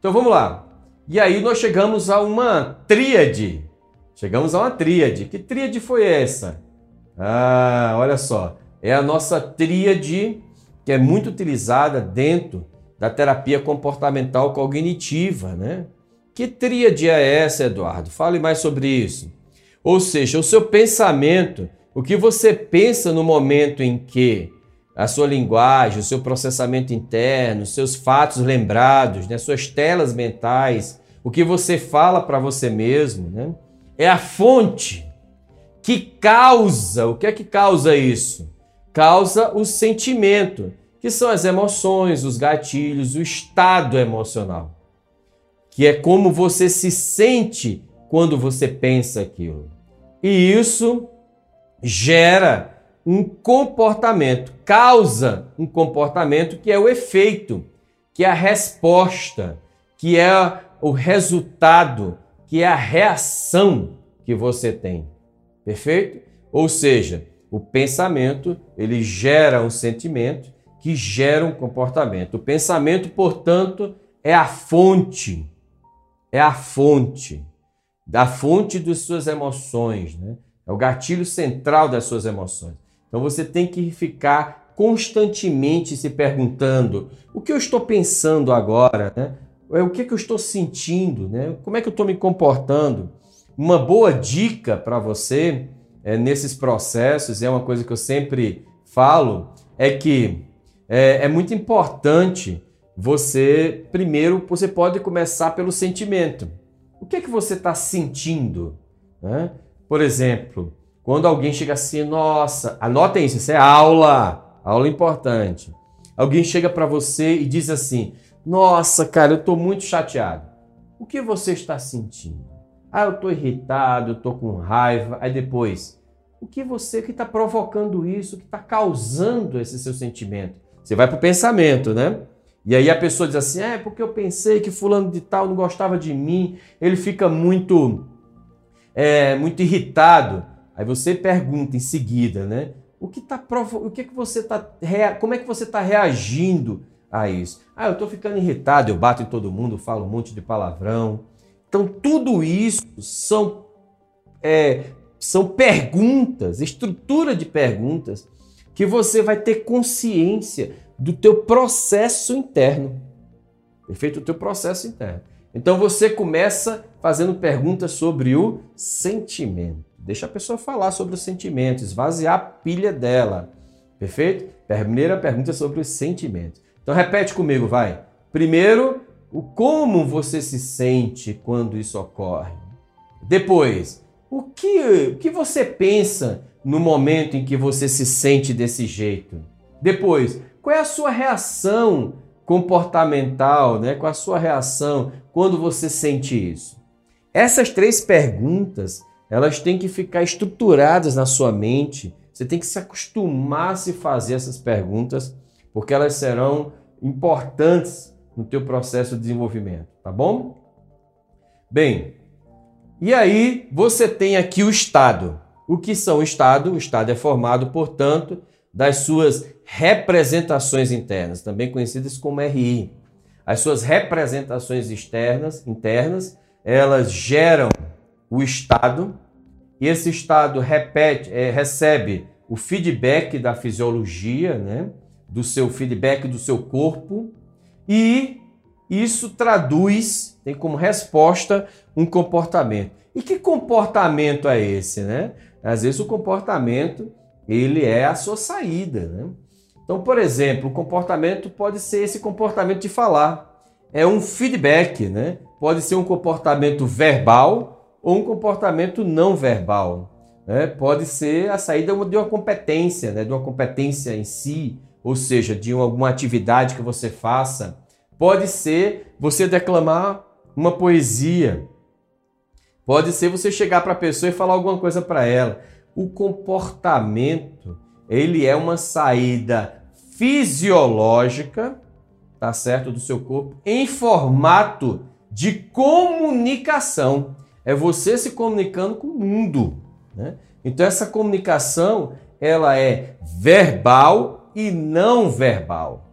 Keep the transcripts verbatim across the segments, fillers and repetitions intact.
Então vamos lá. E aí nós chegamos a uma tríade. Chegamos a uma tríade. Que tríade foi essa? Ah, olha só. É a nossa tríade que é muito utilizada dentro da terapia comportamental cognitiva, né? Que tríade é essa, Eduardo? Fale mais sobre isso. Ou seja, o seu pensamento, o que você pensa no momento em que a sua linguagem, o seu processamento interno, os seus fatos lembrados, né? Suas telas mentais, o que você fala para você mesmo, né? É a fonte que causa, o que é que causa isso? Causa o sentimento, que são as emoções, os gatilhos, o estado emocional, que é como você se sente quando você pensa aquilo. E isso gera um comportamento, causa um comportamento que é o efeito, que é a resposta, que é o resultado, que é a reação que você tem, perfeito? Ou seja, o pensamento, ele gera um sentimento que gera um comportamento. O pensamento, portanto, é a fonte, é a fonte, da fonte das suas emoções, né? É o gatilho central das suas emoções. Então você tem que ficar constantemente se perguntando o que eu estou pensando agora, né? O que, é que eu estou sentindo, né? Como é que eu estou me comportando? Uma boa dica para você é, nesses processos, é uma coisa que eu sempre falo, é que é, é muito importante você, primeiro, você pode começar pelo sentimento. O que é que você está sentindo, né? Por exemplo, quando alguém chega assim, nossa, anotem isso, isso é aula, aula importante. Alguém chega para você e diz assim, nossa, cara, eu estou muito chateado. O que você está sentindo? Ah, eu estou irritado, eu estou com raiva. Aí depois, o que você que está provocando isso, que está causando esse seu sentimento? Você vai para o pensamento, né? E aí a pessoa diz assim, é porque eu pensei que fulano de tal não gostava de mim, ele fica muito, é, muito irritado. Aí você pergunta em seguida, né? O que tá provo... o que é que você tá rea... como é que você está reagindo a isso? Ah, eu estou ficando irritado, eu bato em todo mundo, falo um monte de palavrão. Então tudo isso são, é, são perguntas, estrutura de perguntas que você vai ter consciência do teu processo interno. Perfeito? O teu processo interno. Então você começa fazendo perguntas sobre o sentimento. Deixa a pessoa falar sobre o sentimento, esvaziar a pilha dela. Perfeito? Primeira pergunta sobre os sentimentos. Então repete comigo, vai. Primeiro, o como você se sente quando isso ocorre. Depois, o que, o que você pensa no momento em que você se sente desse jeito. Depois, qual é a sua reação comportamental, né? Qual a sua reação quando você sente isso? Essas três perguntas, elas têm que ficar estruturadas na sua mente. Você tem que se acostumar a se fazer essas perguntas, porque elas serão importantes no teu processo de desenvolvimento, tá bom? Bem, e aí você tem aqui o estado. O que são o estado? O estado é formado, portanto, das suas representações internas, também conhecidas como R I. As suas representações externas, internas, elas geram o estado e esse estado repete, é, recebe o feedback da fisiologia, né? Do seu feedback do seu corpo e isso traduz, tem como resposta, um comportamento. E que comportamento é esse, né? Às vezes o comportamento ele é a sua saída, né? Então, por exemplo, o comportamento pode ser esse comportamento de falar. É um feedback, né? Pode ser um comportamento verbal ou um comportamento não verbal, né? Pode ser a saída de uma competência, né? De uma competência em si, ou seja, de alguma atividade que você faça. Pode ser você declamar uma poesia. Pode ser você chegar para a pessoa e falar alguma coisa para ela. O comportamento, ele é uma saída fisiológica, tá certo, do seu corpo, em formato de comunicação. É você se comunicando com o mundo, né? Então essa comunicação, ela é verbal e não verbal.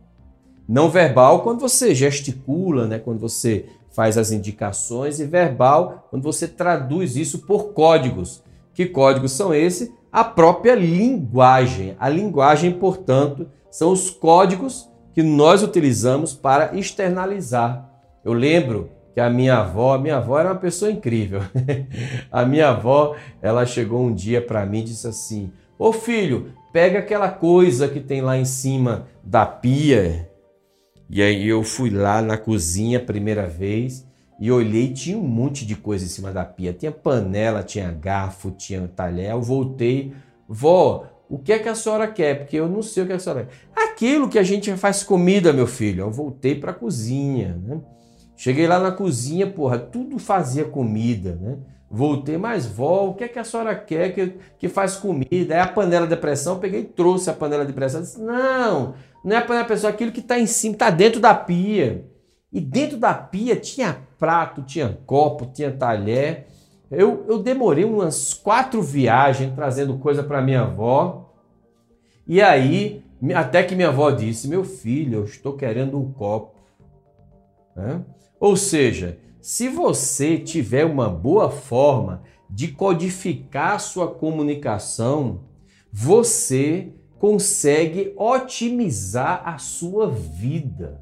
Não verbal, quando você gesticula, né? Quando você faz as indicações, e verbal, quando você traduz isso por códigos. Que códigos são esses? A própria linguagem. A linguagem, portanto, são os códigos que nós utilizamos para externalizar. Eu lembro que a minha avó, a minha avó era uma pessoa incrível. A minha avó, ela chegou um dia para mim e disse assim: ô filho, pega aquela coisa que tem lá em cima da pia. E aí eu fui lá na cozinha a primeira vez e olhei, tinha um monte de coisa em cima da pia. Tinha panela, tinha garfo, tinha talher. Eu voltei: vó, o que é que a senhora quer? Porque eu não sei o que a senhora quer. Aquilo que a gente faz comida, meu filho. Eu voltei para a cozinha, né? Cheguei lá na cozinha, porra, tudo fazia comida, né? Voltei: mas vó, o que é que a senhora quer que, que faz comida? É a panela de pressão. Eu peguei e trouxe a panela de pressão. Eu disse: não, não é a panela de pressão, é aquilo que está em cima, está dentro da pia. E dentro da pia tinha prato, tinha copo, tinha talher. Eu, eu demorei umas quatro viagens trazendo coisa para minha avó. E aí, até que minha avó disse: meu filho, eu estou querendo um copo. Né? Ou seja, se você tiver uma boa forma de codificar a sua comunicação, você consegue otimizar a sua vida.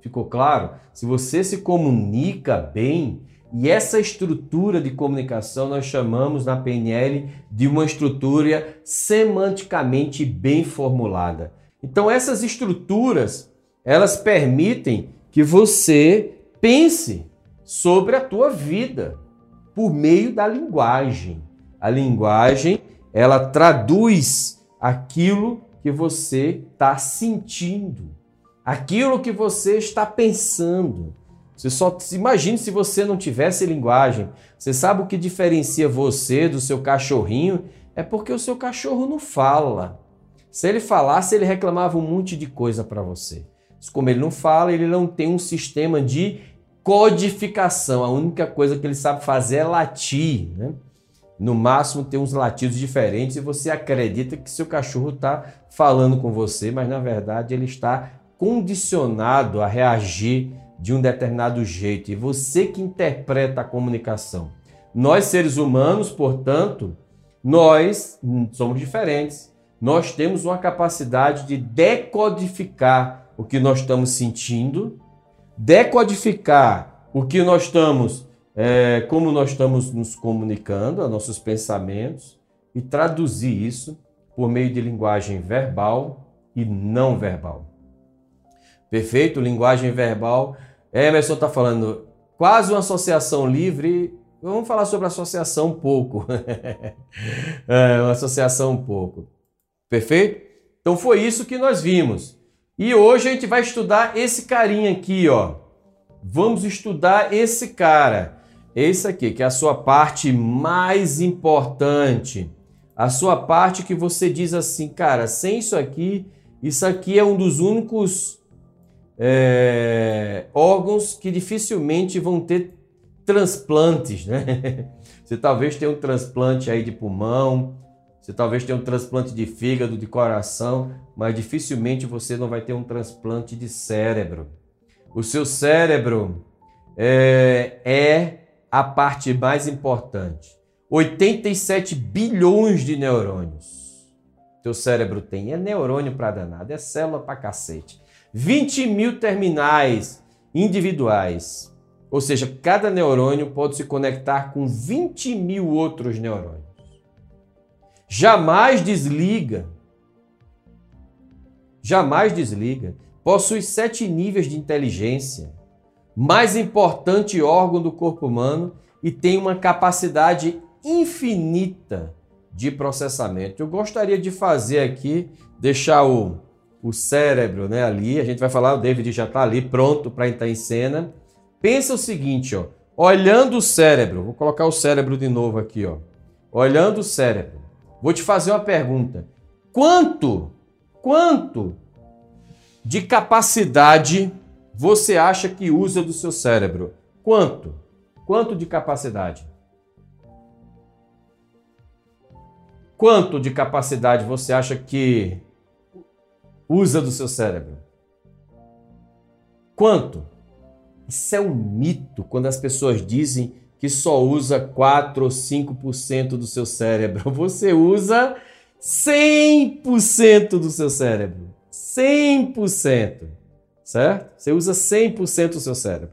Ficou claro? Se você se comunica bem, e essa estrutura de comunicação nós chamamos na P N L de uma estrutura semanticamente bem formulada. Então essas estruturas, elas permitem que você pense sobre a tua vida por meio da linguagem. A linguagem, ela traduz aquilo que você está sentindo, aquilo que você está pensando. Você só imagine se você não tivesse linguagem. Você sabe o que diferencia você do seu cachorrinho? É porque o seu cachorro não fala. Se ele falasse, ele reclamava um monte de coisa para você. Como ele não fala, ele não tem um sistema de codificação. A única coisa que ele sabe fazer é latir, né? No máximo tem uns latidos diferentes e você acredita que seu cachorro está falando com você, mas na verdade ele está condicionado a reagir de um determinado jeito. E você que interpreta a comunicação. Nós, seres humanos, portanto, nós somos diferentes. Nós temos uma capacidade de decodificar o que nós estamos sentindo, decodificar o que nós estamos, é, como nós estamos nos comunicando, os nossos pensamentos, e traduzir isso por meio de linguagem verbal e não verbal. Perfeito? Linguagem verbal. Emerson está falando quase uma associação livre. Vamos falar sobre associação um pouco. é, uma associação um pouco. Perfeito? Então foi isso que nós vimos. E hoje a gente vai estudar esse carinha aqui, ó. Vamos estudar esse cara. Esse aqui, que é a sua parte mais importante. A sua parte que você diz assim: cara, sem isso aqui, isso aqui é um dos únicos é, órgãos que dificilmente vão ter transplantes, né? Você talvez tenha um transplante aí de pulmão, você talvez tenha um transplante de fígado, de coração, mas dificilmente você não vai ter um transplante de cérebro. O seu cérebro é, é a parte mais importante. oitenta e sete bilhões de neurônios. Teu cérebro tem. É neurônio pra danado, é célula pra cacete. vinte mil terminais individuais. Ou seja, cada neurônio pode se conectar com vinte mil outros neurônios. Jamais desliga. Jamais desliga. Possui sete níveis de inteligência. Mais importante órgão do corpo humano e tem uma capacidade infinita de processamento. Eu gostaria de fazer aqui, deixar o, o cérebro, né, ali. A gente vai falar, o David já está ali pronto para entrar em cena. Pensa o seguinte, ó, olhando o cérebro. Vou colocar o cérebro de novo aqui, ó. Olhando o cérebro. Vou te fazer uma pergunta. Quanto, quanto de capacidade você acha que usa do seu cérebro? Quanto? Quanto de capacidade? Quanto de capacidade você acha que usa do seu cérebro? Quanto? Isso é um mito quando as pessoas dizem que só usa quatro ou cinco por cento do seu cérebro. Você usa cem por cento do seu cérebro. cem por cento. Certo? Você usa cem por cento do seu cérebro.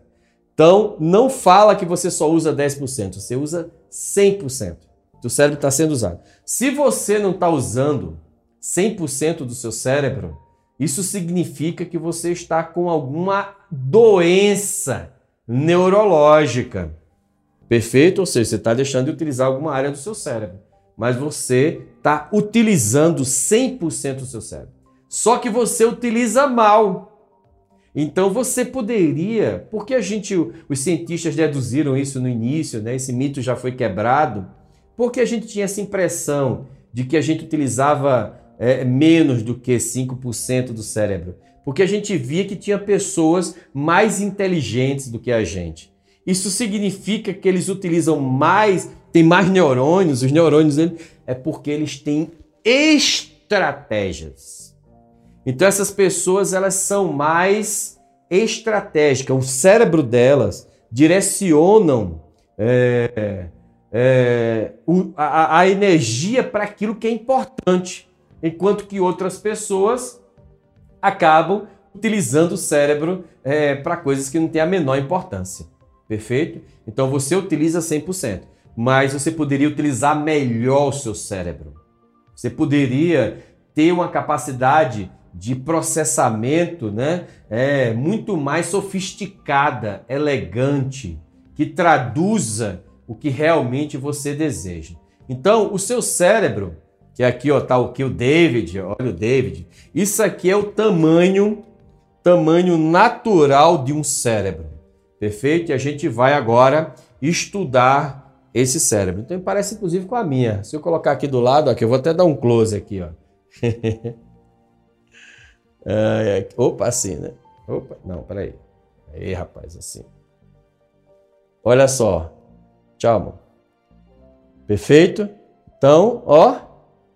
Então, não fala que você só usa dez por cento. Você usa cem por cento. O cérebro está sendo usado. Se você não está usando cem por cento do seu cérebro, isso significa que você está com alguma doença neurológica. Perfeito? Ou seja, você está deixando de utilizar alguma área do seu cérebro, mas você está utilizando cem por cento do seu cérebro. Só que você utiliza mal. Então você poderia, porque a gente, os cientistas deduziram isso no início, né? Esse mito já foi quebrado, porque a gente tinha essa impressão de que a gente utilizava é, menos do que cinco por cento do cérebro, porque a gente via que tinha pessoas mais inteligentes do que a gente. Isso significa que eles utilizam mais, tem mais neurônios, os neurônios dele, é porque eles têm estratégias. Então essas pessoas, elas são mais estratégicas, o cérebro delas direcionam é, é, o, a, a energia para aquilo que é importante, enquanto que outras pessoas acabam utilizando o cérebro é, para coisas que não têm a menor importância. Perfeito? Então você utiliza cem por cento, mas você poderia utilizar melhor o seu cérebro. Você poderia ter uma capacidade de processamento, né, é, muito mais sofisticada, elegante, que traduza o que realmente você deseja. Então, o seu cérebro, que aqui ó, tá aqui o David, olha o David, isso aqui é o tamanho, tamanho natural de um cérebro. Perfeito? E a gente vai agora estudar esse cérebro. Então, parece inclusive com a minha. Se eu colocar aqui do lado, aqui, eu vou até dar um close aqui, ó. é, opa, assim, né? Opa, não, peraí. Aí, rapaz, assim. Olha só. Tchau, amor. Perfeito? Então, ó,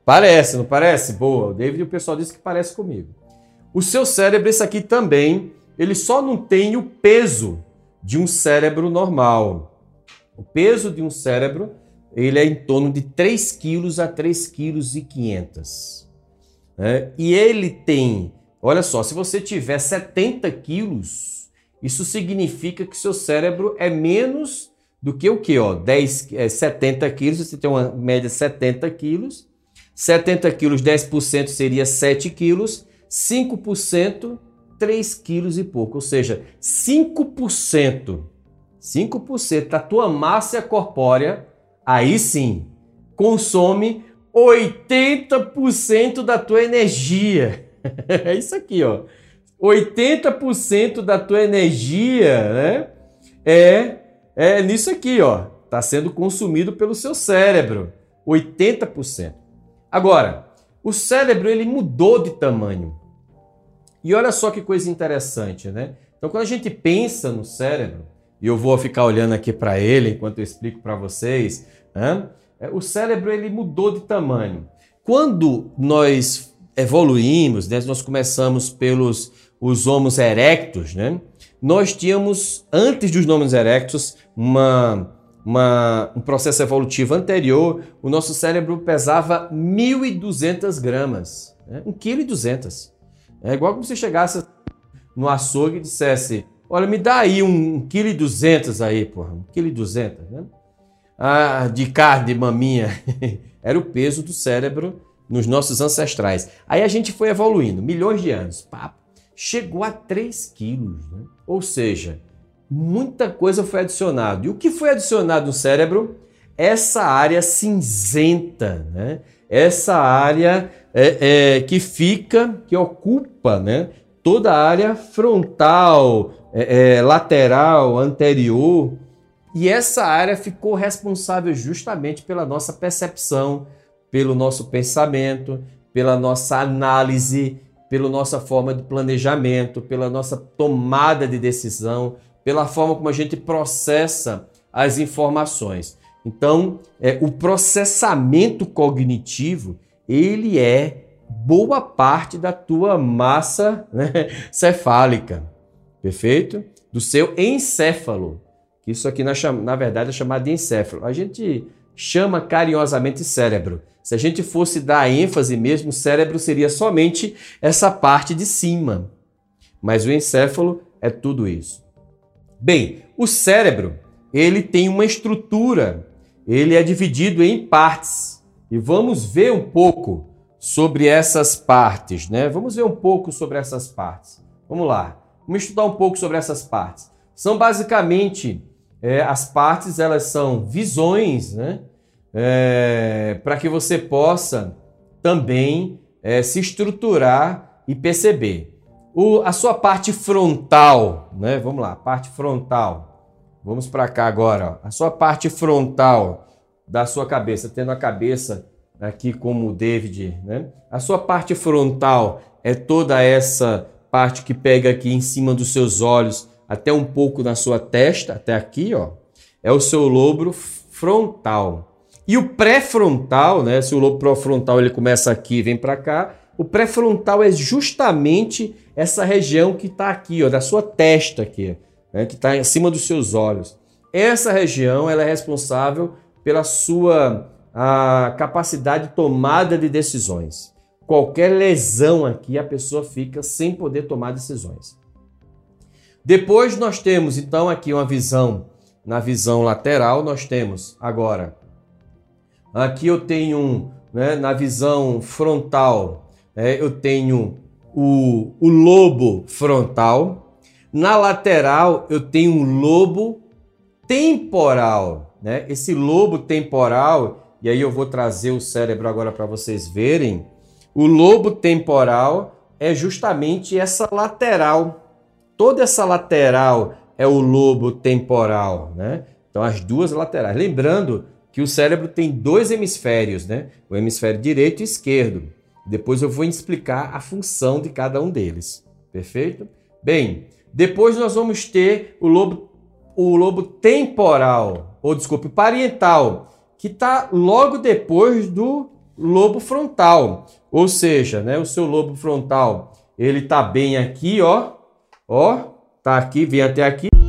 parece, não parece? Boa. O David e o pessoal disse que parece comigo. O seu cérebro, esse aqui também, ele só não tem o peso de um cérebro normal. O peso de um cérebro, ele é em torno de três quilos a três vírgula cinco quilos. Né? E ele tem, olha só, se você tiver setenta quilos, isso significa que seu cérebro é menos do que o quê? Ó, dez, é, setenta quilos, você tem uma média de setenta quilos. setenta quilos, dez por cento seria sete quilos. cinco por cento... três quilos e pouco, ou seja, cinco por cento, cinco por cento da tua massa corpórea, aí sim, consome oitenta por cento da tua energia. É isso aqui, ó. oitenta por cento da tua energia, né? É, é nisso aqui, ó. Tá sendo consumido pelo seu cérebro. oitenta por cento. Agora, o cérebro, ele mudou de tamanho. E olha só que coisa interessante, né? Então, quando a gente pensa no cérebro, e eu vou ficar olhando aqui para ele enquanto eu explico para vocês, né? O cérebro, ele mudou de tamanho. Quando nós evoluímos, né? Nós começamos pelos os Homo erectus, né? Nós tínhamos, antes dos Homo erectus, uma, uma, um processo evolutivo anterior, o nosso cérebro pesava mil e duzentas gramas, né? um vírgula dois quilos. É igual como se chegasse no açougue e dissesse, olha, me dá aí um um vírgula dois quilos aí, porra, um vírgula dois quilos, né? Ah, de carne, de maminha. Era o peso do cérebro nos nossos ancestrais. Aí a gente foi evoluindo, milhões de anos, papo. Chegou a três quilos, né? Ou seja, muita coisa foi adicionada. E o que foi adicionado no cérebro? Essa área cinzenta, né? Essa área é, é, que fica, que ocupa, né, toda a área frontal, é, é, lateral, anterior. E essa área ficou responsável justamente pela nossa percepção, pelo nosso pensamento, pela nossa análise, pela nossa forma de planejamento, pela nossa tomada de decisão, pela forma como a gente processa as informações. Então, é, o processamento cognitivo, ele é boa parte da tua massa, né, cefálica. perfeito? Do seu encéfalo. Isso aqui, na, na verdade, é chamado de encéfalo. A gente chama carinhosamente cérebro. Se a gente fosse dar ênfase mesmo, o cérebro seria somente essa parte de cima. Mas o encéfalo é tudo isso. Bem, o cérebro, ele tem uma estrutura, ele é dividido em partes. E vamos ver um pouco sobre essas partes, né? Vamos ver um pouco sobre essas partes. Vamos lá, vamos estudar um pouco sobre essas partes. São basicamente, é, as partes, elas são visões, né? É, para que você possa também é, se estruturar e perceber. O, a sua parte frontal, né? Vamos lá, parte frontal. Vamos para cá agora. Ó. A sua parte frontal da sua cabeça, tendo a cabeça aqui como o David, né? A sua parte frontal é toda essa parte que pega aqui em cima dos seus olhos, até um pouco na sua testa, até aqui, ó. É o seu lobo frontal. E o pré-frontal, né? Se o lobo frontal ele começa aqui e vem para cá, o pré-frontal é justamente essa região que está aqui, ó, da sua testa aqui, né, que está em cima dos seus olhos. Essa região ela é responsável pela sua a capacidade de tomada de decisões. Qualquer lesão aqui, a pessoa fica sem poder tomar decisões. Depois nós temos, então, aqui uma visão. Na visão lateral nós temos, agora, aqui eu tenho, um, né, na visão frontal, É, eu tenho o, o lobo frontal, na lateral eu tenho um lobo temporal, né? Esse lobo temporal, e aí eu vou trazer o cérebro agora para vocês verem, o lobo temporal é justamente essa lateral, toda essa lateral é o lobo temporal, né? Então as duas laterais, lembrando que o cérebro tem dois hemisférios, né? O hemisfério direito e esquerdo. Depois eu vou explicar a função de cada um deles, perfeito? Bem, depois nós vamos ter o lobo, o lobo temporal, ou desculpe, parietal, que está logo depois do lobo frontal. Ou seja, né, o seu lobo frontal, ele está bem aqui, ó, ó, tá aqui, vem até aqui.